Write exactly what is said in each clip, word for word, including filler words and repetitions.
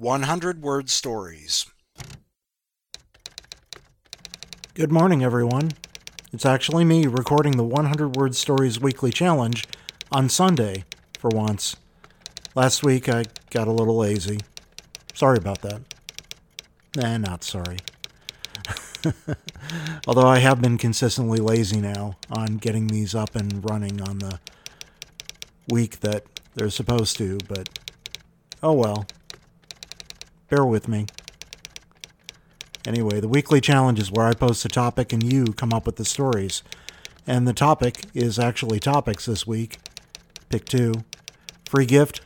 one hundred word Stories. Good morning, everyone. It's actually me recording the one hundred word Stories Weekly Challenge on Sunday, for once. Last week, I got a little lazy. Sorry about that. Nah, not sorry. Although I have been consistently lazy now on getting these up and running on the week that they're supposed to, but oh well. Bear with me. Anyway, the weekly challenge is where I post a topic and you come up with the stories. And the topic is actually topics this week. Pick two. Free gift,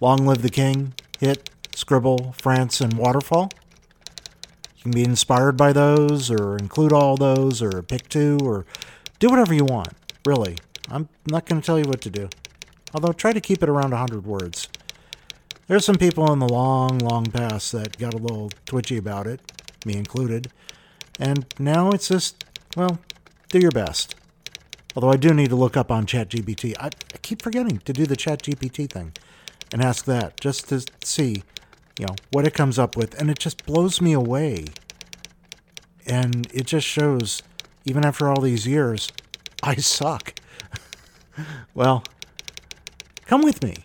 Long Live the King, Hit, Scribble, France, and Waterfall. You can be inspired by those, or include all those, or pick two, or do whatever you want. Really, I'm not going to tell you what to do. Although, try to keep it around one hundred words. There's some people in the long, long past that got a little twitchy about it, me included. And now it's just, well, do your best. Although I do need to look up on ChatGPT. I, I keep forgetting to do the ChatGPT thing and ask that just to see, you know, what it comes up with. And it just blows me away. And it just shows, even after all these years, I suck. Well, come with me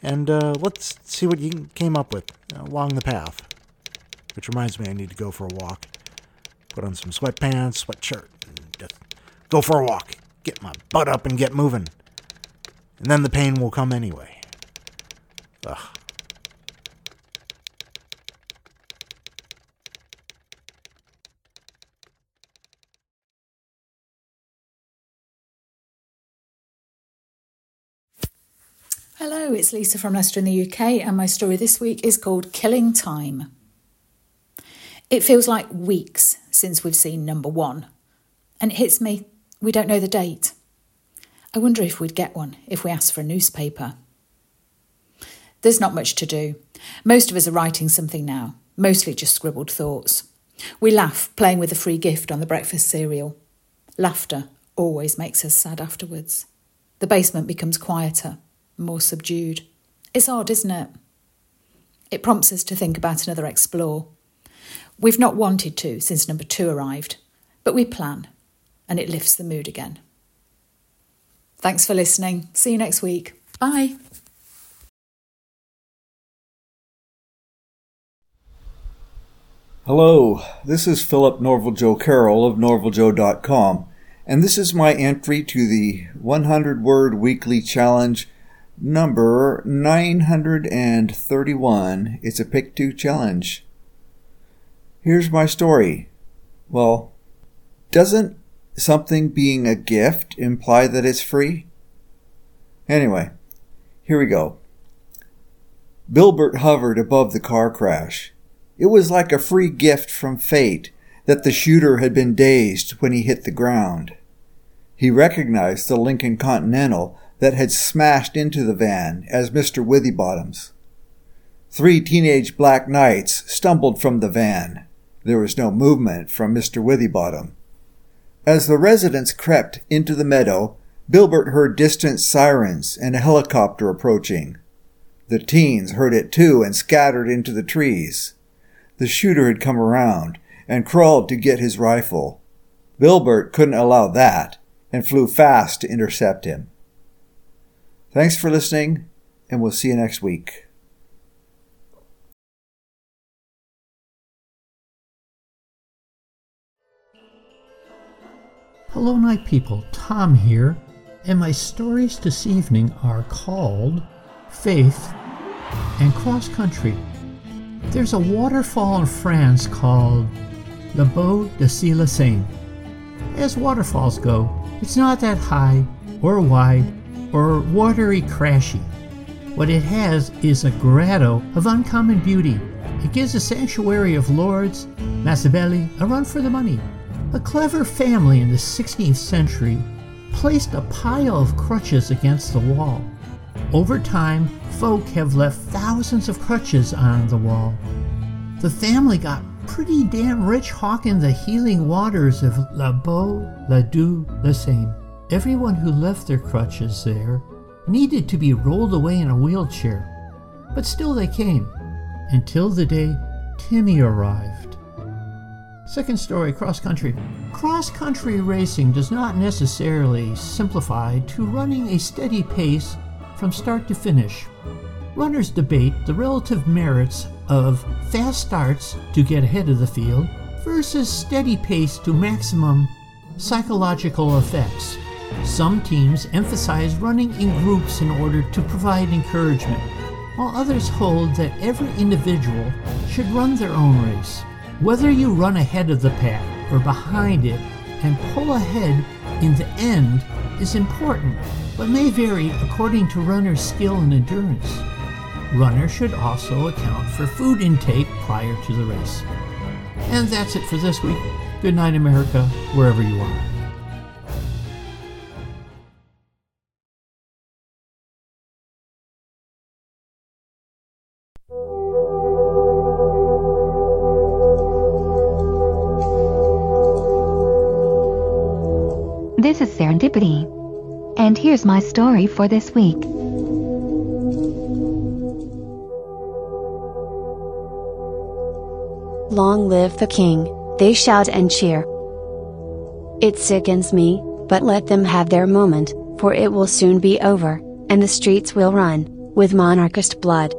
and uh, let's see what you came up with along the path. Which reminds me, I need to go for a walk. Put on some sweatpants, sweatshirt, and just go for a walk. Get my butt up and get moving. And then the pain will come anyway. Ugh. Hello, it's Lisa from Leicester in the U K, and my story this week is called Killing Time. It feels like weeks since we've seen number one, and it hits me, we don't know the date. I wonder if we'd get one if we asked for a newspaper. There's not much to do. Most of us are writing something now, mostly just scribbled thoughts. We laugh playing with a free gift on the breakfast cereal. Laughter always makes us sad afterwards. The basement becomes quieter, more subdued. It's odd, isn't it? It prompts us to think about another explore. We've not wanted to since number two arrived, but we plan, and it lifts the mood again. Thanks for listening. See you next week. Bye. Hello, this is Philip Norval Joe Carroll of Norval Joe dot com, and this is my entry to the one hundred word Weekly Challenge number nine hundred thirty-one. It's a Pick two challenge. Here's my story. Well, doesn't something being a gift imply that it's free? Anyway, here we go. Bilbert hovered above the car crash. It was like a free gift from fate that the shooter had been dazed when he hit the ground. He recognized the Lincoln Continental that had smashed into the van as Mister Withybottom's. Three teenage black knights stumbled from the van. There was no movement from Mister Withybottom. As the residents crept into the meadow, Bilbert heard distant sirens and a helicopter approaching. The teens heard it too and scattered into the trees. The shooter had come around and crawled to get his rifle. Bilbert couldn't allow that and flew fast to intercept him. Thanks for listening, and we'll see you next week. Hello, night people. Tom here, and my stories this evening are called Faith and Cross Country. There's a waterfall in France called Le Beau de Céle-Saint. As waterfalls go, it's not that high or wide or watery crashy. What it has is a grotto of uncommon beauty. It gives the sanctuary of Lourdes, Massabelli, a run for the money. A clever family in the sixteenth century placed a pile of crutches against the wall. Over time, folk have left thousands of crutches on the wall. The family got pretty damn rich hawking the healing waters of La Beau, La Dou, La Seine. Everyone who left their crutches there needed to be rolled away in a wheelchair, but still they came. until the day Timmy arrived. Second story, cross-country. Cross-country racing does not necessarily simplify to running a steady pace from start to finish. Runners debate the relative merits of fast starts to get ahead of the field versus steady pace to maximum psychological effects. Some teams emphasize running in groups in order to provide encouragement, while others hold that every individual should run their own race. Whether you run ahead of the pack or behind it and pull ahead in the end is important, but may vary according to runner's skill and endurance. Runners should also account for food intake prior to the race. And that's it for this week. Good night, America, wherever you are. This is Serendipity, and here's my story for this week. Long live the king, they shout and cheer. It sickens me, but let them have their moment, for it will soon be over, and the streets will run with monarchist blood.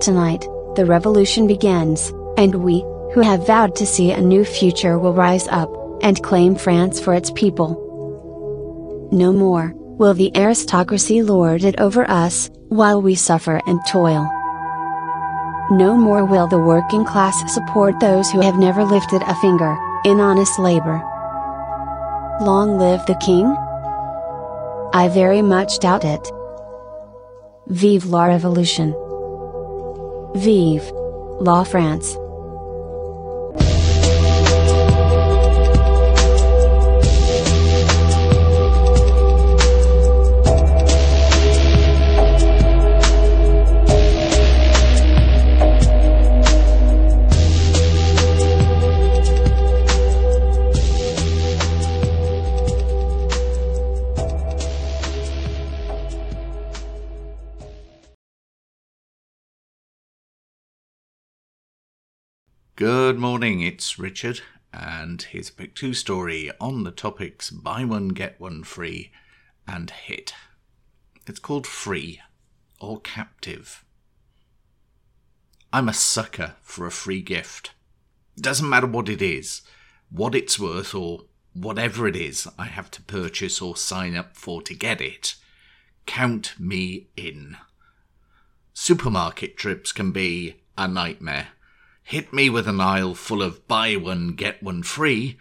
Tonight, the revolution begins, and we, who have vowed to see a new future, will rise up and claim France for its people. No more will the aristocracy lord it over us, while we suffer and toil. No more will the working class support those who have never lifted a finger in honest labor. Long live the king? I very much doubt it. Vive la Révolution! Vive la France! Good morning, it's Richard, and here's a Pick two story on the topics buy one, get one free, and hit. It's called Free, or Captive. I'm a sucker for a free gift. Doesn't matter what it is, what it's worth, or whatever it is I have to purchase or sign up for to get it. Count me in. Supermarket trips can be a nightmare. Hit me with an aisle full of buy one, get one free,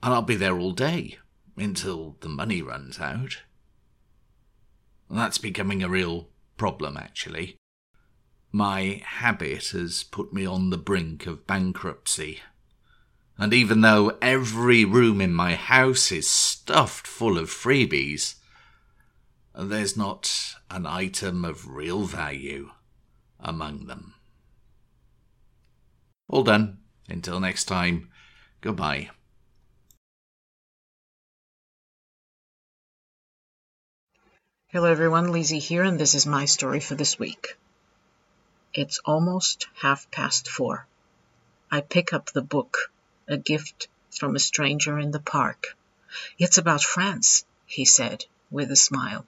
and I'll be there all day, until the money runs out. That's becoming a real problem, actually. My habit has put me on the brink of bankruptcy. And even though every room in my house is stuffed full of freebies, there's not an item of real value among them. All done. Until next time, goodbye. Hello everyone, Lizzie here, and this is my story for this week. It's almost half past four. I pick up the book, a gift from a stranger in the park. It's about France, he said, with a smile.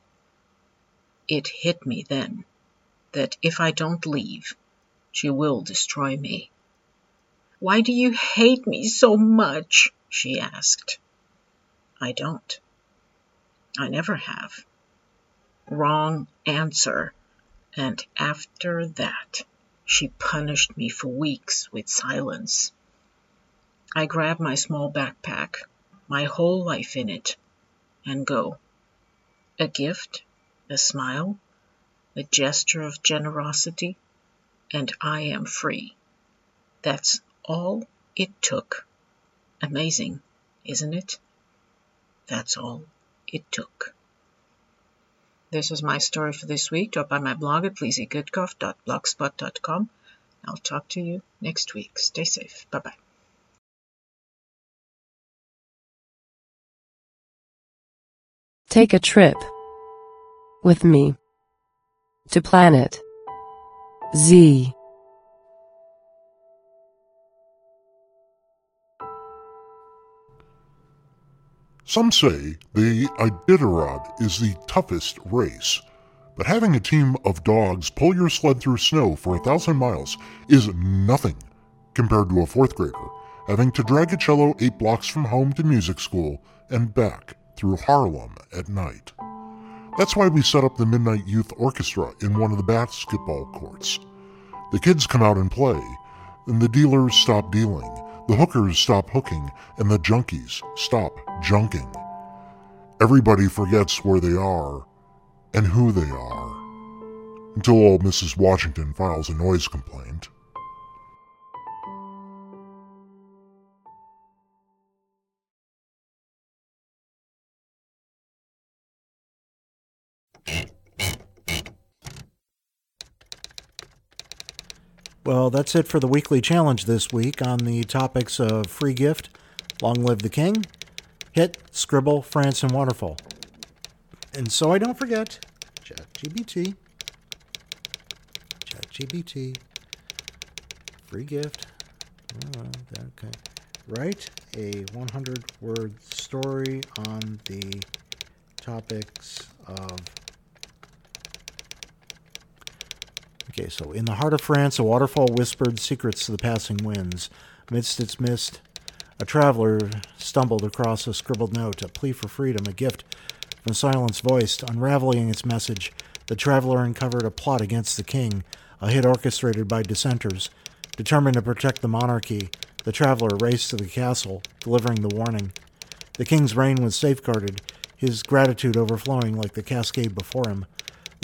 It hit me then, that if I don't leave, she will destroy me. Why do you hate me so much? She asked. I don't. I never have. Wrong answer. And after that, she punished me for weeks with silence. I grab my small backpack, my whole life in it, and go. A gift, a smile, a gesture of generosity, and I am free. That's all it took. Amazing, isn't it? That's all it took. This is my story for this week. Drop by my blog at lizzie gutkoff dot blogspot dot com. I'll talk to you next week. Stay safe. Bye-bye. Take a trip with me to Planet Z. Some say the Iditarod is the toughest race, but having a team of dogs pull your sled through snow for a thousand miles is nothing compared to a fourth grader having to drag a cello eight blocks from home to music school and back through Harlem at night. That's why we set up the Midnight Youth Orchestra in one of the basketball courts. The kids come out and play, and the dealers stop dealing, the hookers stop hooking, and the junkies stop junking. Everybody forgets where they are and who they are, until old Missus Washington files a noise complaint. Well, that's it for the weekly challenge this week on the topics of free gift, long live the king, hit, scribble, France, and waterfall. And so I don't forget, ChatGPT, ChatGPT, free gift, oh, okay. Write a one hundred word story on the topics of... Okay, so in the heart of France, a waterfall whispered secrets to the passing winds. Amidst its mist, a traveler stumbled across a scribbled note, a plea for freedom, a gift from silence voiced. Unraveling its message, the traveler uncovered a plot against the king, a hit orchestrated by dissenters. Determined to protect the monarchy, the traveler raced to the castle, delivering the warning. The king's reign was safeguarded, his gratitude overflowing like the cascade before him.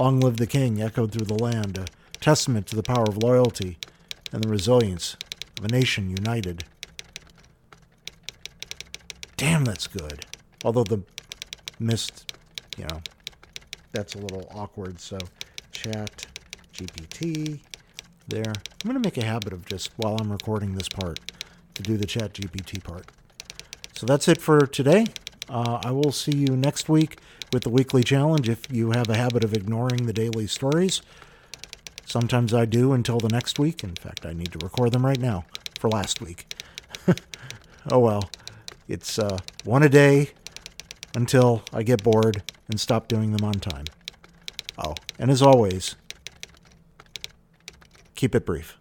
Long live the king echoed through the land, a testament to the power of loyalty and the resilience of a nation united. Damn, that's good. Although the mist, you know, that's a little awkward. So ChatGPT there. I'm going to make a habit of just while I'm recording this part to do the ChatGPT part. So that's it for today. Uh, I will see you next week with the weekly challenge. If you have a habit of ignoring the daily stories, sometimes I do until the next week. In fact, I need to record them right now for last week. Oh, well, it's uh, one a day until I get bored and stop doing them on time. Oh, and as always, keep it brief.